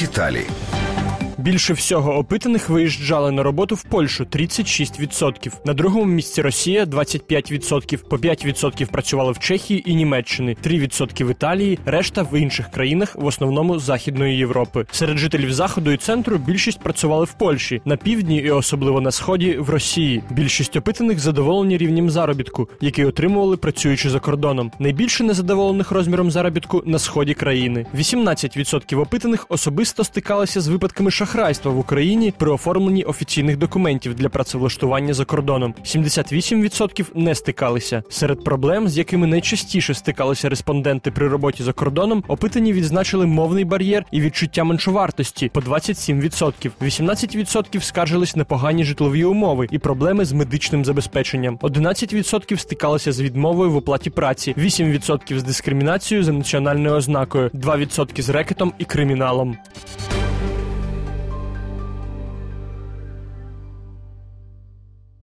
Деталі. Більше всього опитаних виїжджали на роботу в Польщу – 36%. На другому місці Росія – 25%. По 5% працювали в Чехії і Німеччині, 3% в Італії, решта – в інших країнах, в основному Західної Європи. Серед жителів Заходу і Центру більшість працювали в Польщі, на півдні і особливо на Сході – в Росії. Більшість опитаних задоволені рівнем заробітку, який отримували, працюючи за кордоном. Найбільше незадоволених розміром заробітку – на Сході країни. 18% опитаних особисто стикалися з випадками шахрайства в Україні при оформленні офіційних документів для працевлаштування за кордоном. 78% не стикалися. Серед проблем, з якими найчастіше стикалися респонденти при роботі за кордоном, опитані відзначили мовний бар'єр і відчуття меншовартості – по 27%. 18% скаржились на погані житлові умови і проблеми з медичним забезпеченням. 11% стикалися з відмовою в оплаті праці, 8% з дискримінацією за національною ознакою, 2% з рекетом і криміналом.